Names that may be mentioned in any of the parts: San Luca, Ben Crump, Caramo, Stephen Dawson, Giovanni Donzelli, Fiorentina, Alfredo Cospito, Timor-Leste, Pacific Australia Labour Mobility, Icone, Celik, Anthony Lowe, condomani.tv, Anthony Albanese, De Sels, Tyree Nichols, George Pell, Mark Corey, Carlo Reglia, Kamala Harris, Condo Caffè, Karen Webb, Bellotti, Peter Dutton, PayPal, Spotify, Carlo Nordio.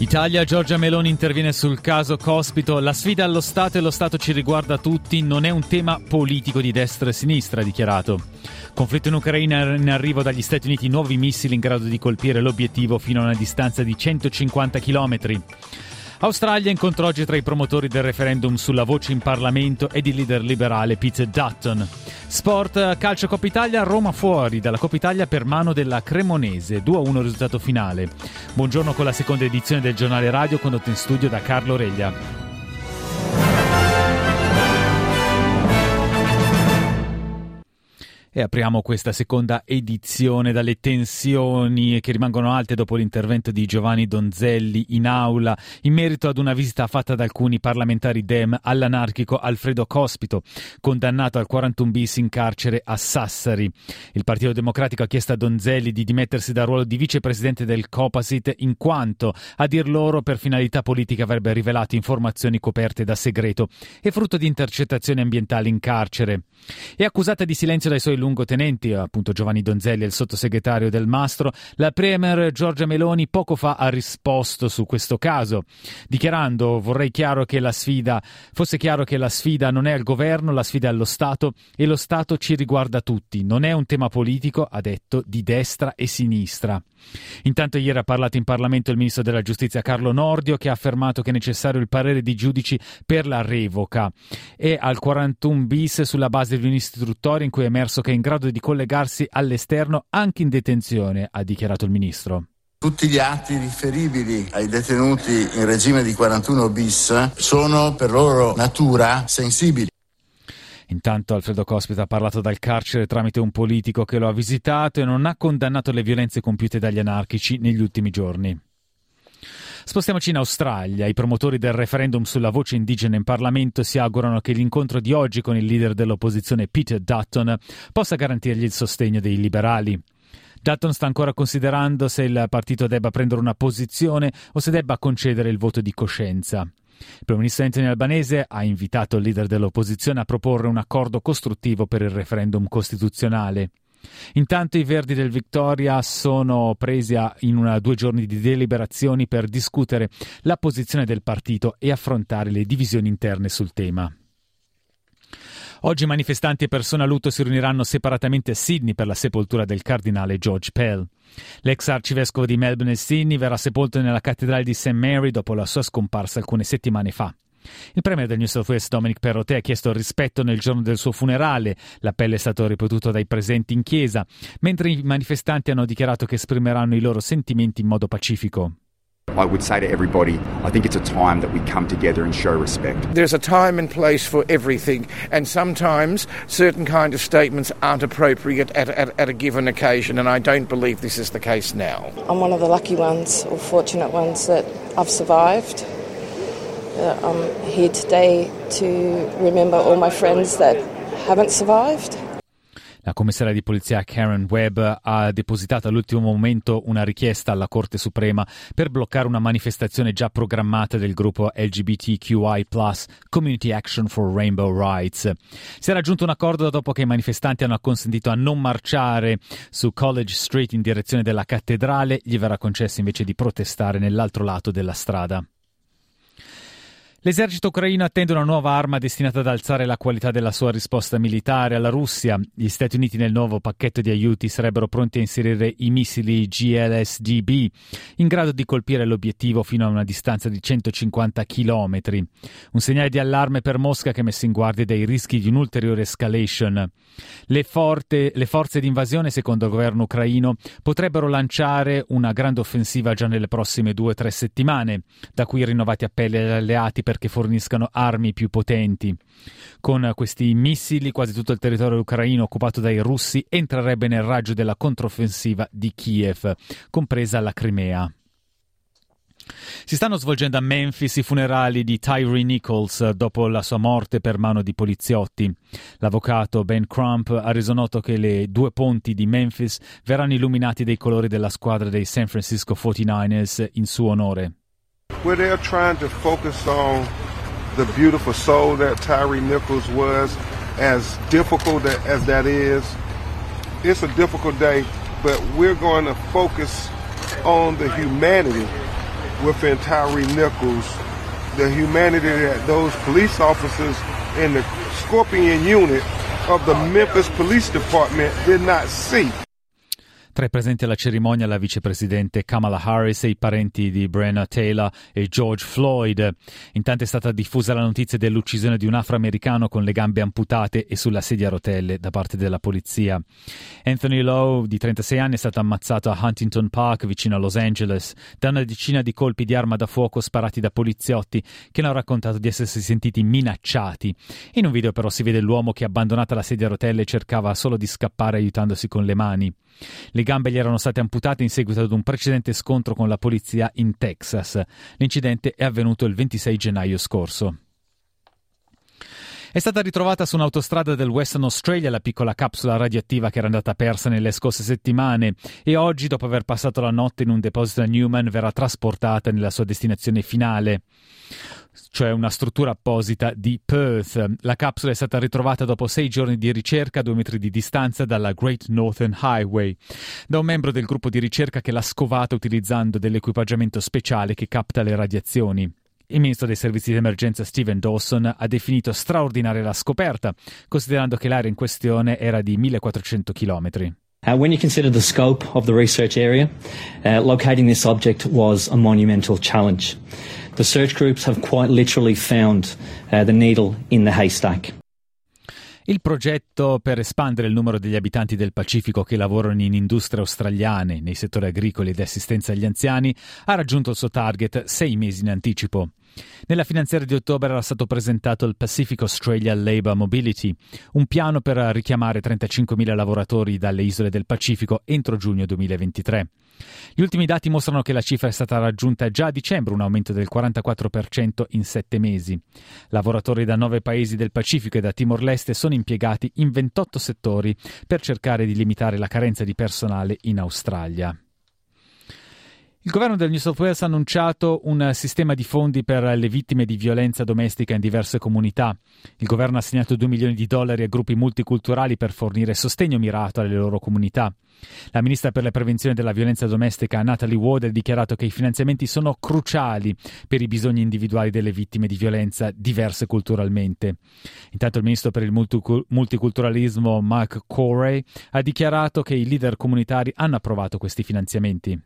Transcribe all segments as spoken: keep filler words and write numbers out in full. Italia, Giorgia Meloni interviene sul caso Cospito. La sfida allo Stato e lo Stato ci riguarda tutti, non è un tema politico di destra e sinistra, ha dichiarato. Conflitto in Ucraina, in arrivo dagli Stati Uniti nuovi missili in grado di colpire l'obiettivo fino a una distanza di centocinquanta chilometri. Australia, incontro oggi tra i promotori del referendum sulla voce in Parlamento ed il leader liberale Peter Dutton. Sport, calcio Coppa Italia, Roma fuori dalla Coppa Italia per mano della Cremonese, due a uno risultato finale. Buongiorno con la seconda edizione del giornale radio condotto in studio da Carlo Reglia. E apriamo questa seconda edizione dalle tensioni che rimangono alte dopo l'intervento di Giovanni Donzelli in aula in merito ad una visita fatta da alcuni parlamentari Dem all'anarchico Alfredo Cospito, condannato al quarantuno bis in carcere a Sassari. Il Partito Democratico ha chiesto a Donzelli di dimettersi dal ruolo di vicepresidente del Copasit in quanto, a dir loro, per finalità politica avrebbe rivelato informazioni coperte da segreto e frutto di intercettazioni ambientali in carcere. È accusata di silenzio dai suoi lungotenenti, appunto Giovanni Donzelli e il sottosegretario Del Mastro, la premier Giorgia Meloni poco fa ha risposto su questo caso, dichiarando: vorrei chiaro che la sfida fosse chiaro che la sfida non è al governo, la sfida è allo Stato e lo Stato ci riguarda tutti, non è un tema politico, ha detto, di destra e sinistra. Intanto ieri ha parlato in Parlamento il ministro della Giustizia Carlo Nordio, che ha affermato che è necessario il parere di giudici per la revoca, e al quarantuno bis sulla base di un'istruttoria in cui è emerso che è in grado di collegarsi all'esterno anche in detenzione, ha dichiarato il ministro. Tutti gli atti riferibili ai detenuti in regime di quarantuno bis sono per loro natura sensibili. Intanto Alfredo Cospito ha parlato dal carcere tramite un politico che lo ha visitato e non ha condannato le violenze compiute dagli anarchici negli ultimi giorni. Spostiamoci in Australia. I promotori del referendum sulla voce indigena in Parlamento si augurano che l'incontro di oggi con il leader dell'opposizione Peter Dutton possa garantirgli il sostegno dei liberali. Dutton sta ancora considerando se il partito debba prendere una posizione o se debba concedere il voto di coscienza. Il primo ministro Anthony Albanese ha invitato il leader dell'opposizione a proporre un accordo costruttivo per il referendum costituzionale. Intanto i Verdi del Victoria sono presi a, in una, due giorni di deliberazioni per discutere la posizione del partito e affrontare le divisioni interne sul tema. Oggi manifestanti e persone a lutto si riuniranno separatamente a Sydney per la sepoltura del cardinale George Pell. L'ex arcivescovo di Melbourne e Sydney verrà sepolto nella cattedrale di Saint Mary dopo la sua scomparsa alcune settimane fa. Il premier del New South Wales Dominic Perrottet ha chiesto rispetto nel giorno del suo funerale. L'appello è stato ripetuto dai presenti in chiesa, mentre i manifestanti hanno dichiarato che esprimeranno i loro sentimenti in modo pacifico. I would say to everybody, I think it's a time that we come together and show respect. There's a time and place for everything, and sometimes certain kind of statements aren't appropriate at, at, at a given occasion, and I don't believe this is the case now. I'm one of the lucky ones, or fortunate ones, that I've survived. Uh, I'm here today to remember all my friends that haven't survived. La commissaria di polizia Karen Webb ha depositato all'ultimo momento una richiesta alla Corte Suprema per bloccare una manifestazione già programmata del gruppo L G B T Q I plus, Community Action for Rainbow Rights. Si era raggiunto un accordo dopo che i manifestanti hanno acconsentito a non marciare su College Street in direzione della cattedrale, gli verrà concesso invece di protestare nell'altro lato della strada. L'esercito ucraino attende una nuova arma destinata ad alzare la qualità della sua risposta militare alla Russia. Gli Stati Uniti nel nuovo pacchetto di aiuti sarebbero pronti a inserire i missili G L S D B, in grado di colpire l'obiettivo fino a una distanza di centocinquanta chilometri. Un segnale di allarme per Mosca, che è messo in guardia dai rischi di un'ulteriore escalation. Le, forte, le forze di invasione, secondo il governo ucraino, potrebbero lanciare una grande offensiva già nelle prossime due o tre settimane, da cui rinnovati appelli agli alleati per che forniscano armi più potenti. Con questi missili quasi tutto il territorio ucraino occupato dai russi entrerebbe nel raggio della controffensiva di Kiev, compresa la Crimea. Si stanno svolgendo a Memphis i funerali di Tyree Nichols dopo la sua morte per mano di poliziotti. L'avvocato Ben Crump ha reso noto che le due ponti di Memphis verranno illuminati dei colori della squadra dei San Francisco forty-niners in suo onore. where they're trying to focus on the beautiful soul that Tyree Nichols was, as difficult as that is. It's a difficult day, but we're going to focus on the humanity within Tyree Nichols, the humanity that those police officers in the Scorpion unit of the Memphis Police Department did not see. Tra i presenti alla cerimonia la vicepresidente Kamala Harris e i parenti di Breonna Taylor e George Floyd. Intanto è stata diffusa la notizia dell'uccisione di un afroamericano con le gambe amputate e sulla sedia a rotelle da parte della polizia. Anthony Lowe, di trentasei anni, è stato ammazzato a Huntington Park, vicino a Los Angeles, da una decina di colpi di arma da fuoco sparati da poliziotti che hanno raccontato di essersi sentiti minacciati. In un video però si vede l'uomo che, abbandonata la sedia a rotelle, cercava solo di scappare aiutandosi con le mani. Le gambe gli erano state amputate in seguito ad un precedente scontro con la polizia in Texas. L'incidente è avvenuto il ventisei gennaio scorso. È stata ritrovata su un'autostrada del Western Australia la piccola capsula radioattiva che era andata persa nelle scorse settimane e oggi, dopo aver passato la notte in un deposito a Newman, verrà trasportata nella sua destinazione finale, cioè una struttura apposita di Perth. La capsula è stata ritrovata dopo sei giorni di ricerca a due metri di distanza dalla Great Northern Highway, da un membro del gruppo di ricerca che l'ha scovata utilizzando dell'equipaggiamento speciale che capta le radiazioni. Il ministro dei servizi di emergenza Stephen Dawson ha definito straordinaria la scoperta, considerando che l'area in questione era di millequattrocento chilometri. Uh, when you consider the scope of the research area, uh, locating this object was a monumental challenge. The search groups have quite literally found uh, the needle in the haystack. Il progetto per espandere il numero degli abitanti del Pacifico che lavorano in industrie australiane nei settori agricoli ed assistenza agli anziani ha raggiunto il suo target sei mesi in anticipo. Nella finanziaria di ottobre era stato presentato il Pacific Australia Labour Mobility, un piano per richiamare trentacinquemila lavoratori dalle isole del Pacifico entro giugno duemilaventitré. Gli ultimi dati mostrano che la cifra è stata raggiunta già a dicembre, un aumento del quarantaquattro per cento in sette mesi. Lavoratori da nove paesi del Pacifico e da Timor-Leste sono impiegati in ventotto settori per cercare di limitare la carenza di personale in Australia. Il governo del New South Wales ha annunciato un sistema di fondi per le vittime di violenza domestica in diverse comunità. Il governo ha assegnato due milioni di dollari a gruppi multiculturali per fornire sostegno mirato alle loro comunità. La ministra per la prevenzione della violenza domestica, Natalie Wood, ha dichiarato che i finanziamenti sono cruciali per i bisogni individuali delle vittime di violenza diverse culturalmente. Intanto il ministro per il multiculturalismo, Mark Corey, ha dichiarato che i leader comunitari hanno approvato questi finanziamenti.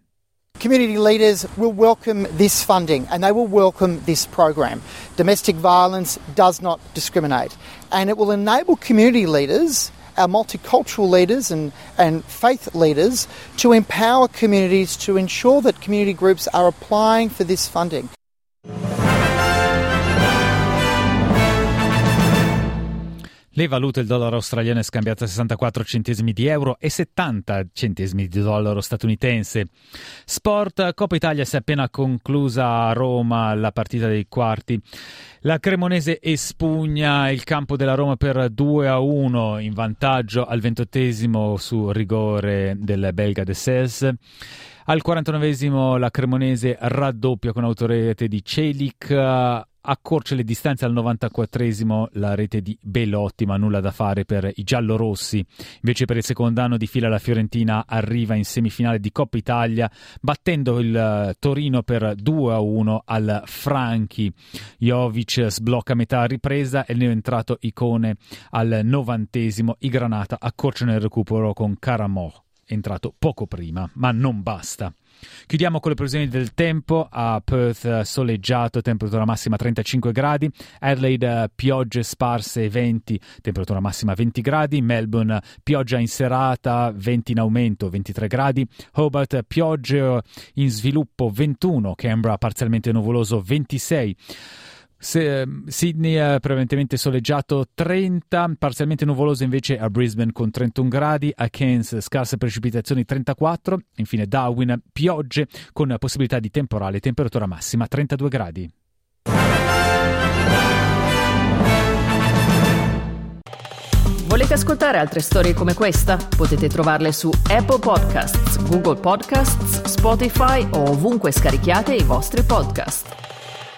Community leaders will welcome this funding and they will welcome this program. Domestic violence does not discriminate and it will enable community leaders, our multicultural leaders and, and faith leaders to empower communities to ensure that community groups are applying for this funding. Le valute, il dollaro australiano è scambiato a sessantaquattro centesimi di euro e settanta centesimi di dollaro statunitense. Sport, Coppa Italia si è appena conclusa a Roma la partita dei quarti. La Cremonese espugna il campo della Roma per due a uno in vantaggio al ventottesimo su rigore del belga De Sels. Al quarantanovesimo la Cremonese raddoppia con autorete di Celik. Accorcia le distanze al novantaquattresimo la rete di Bellotti, ma nulla da fare per i giallorossi. Invece per il secondo anno di fila la Fiorentina arriva in semifinale di Coppa Italia battendo il Torino per due a uno al Franchi. Jovic sblocca metà ripresa e neoentrato Icone al novantesimo. I Granata accorciano il recupero con Caramo, entrato poco prima, ma non basta. Chiudiamo con le previsioni del tempo. A Perth soleggiato, temperatura massima trentacinque gradi. Adelaide piogge sparse e venti, temperatura massima venti gradi. Melbourne pioggia in serata, venti in aumento, ventitré gradi. Hobart piogge in sviluppo, ventuno. Canberra parzialmente nuvoloso, ventisei. Se, Sydney eh, prevalentemente soleggiato, trenta, parzialmente nuvoloso invece a Brisbane con trentuno gradi, a Cairns scarse precipitazioni, trentaquattro, infine Darwin piogge con possibilità di temporale, temperatura massima trentadue gradi. Volete ascoltare altre storie come questa? Potete trovarle su Apple Podcasts, Google Podcasts, Spotify o ovunque scarichiate i vostri podcast.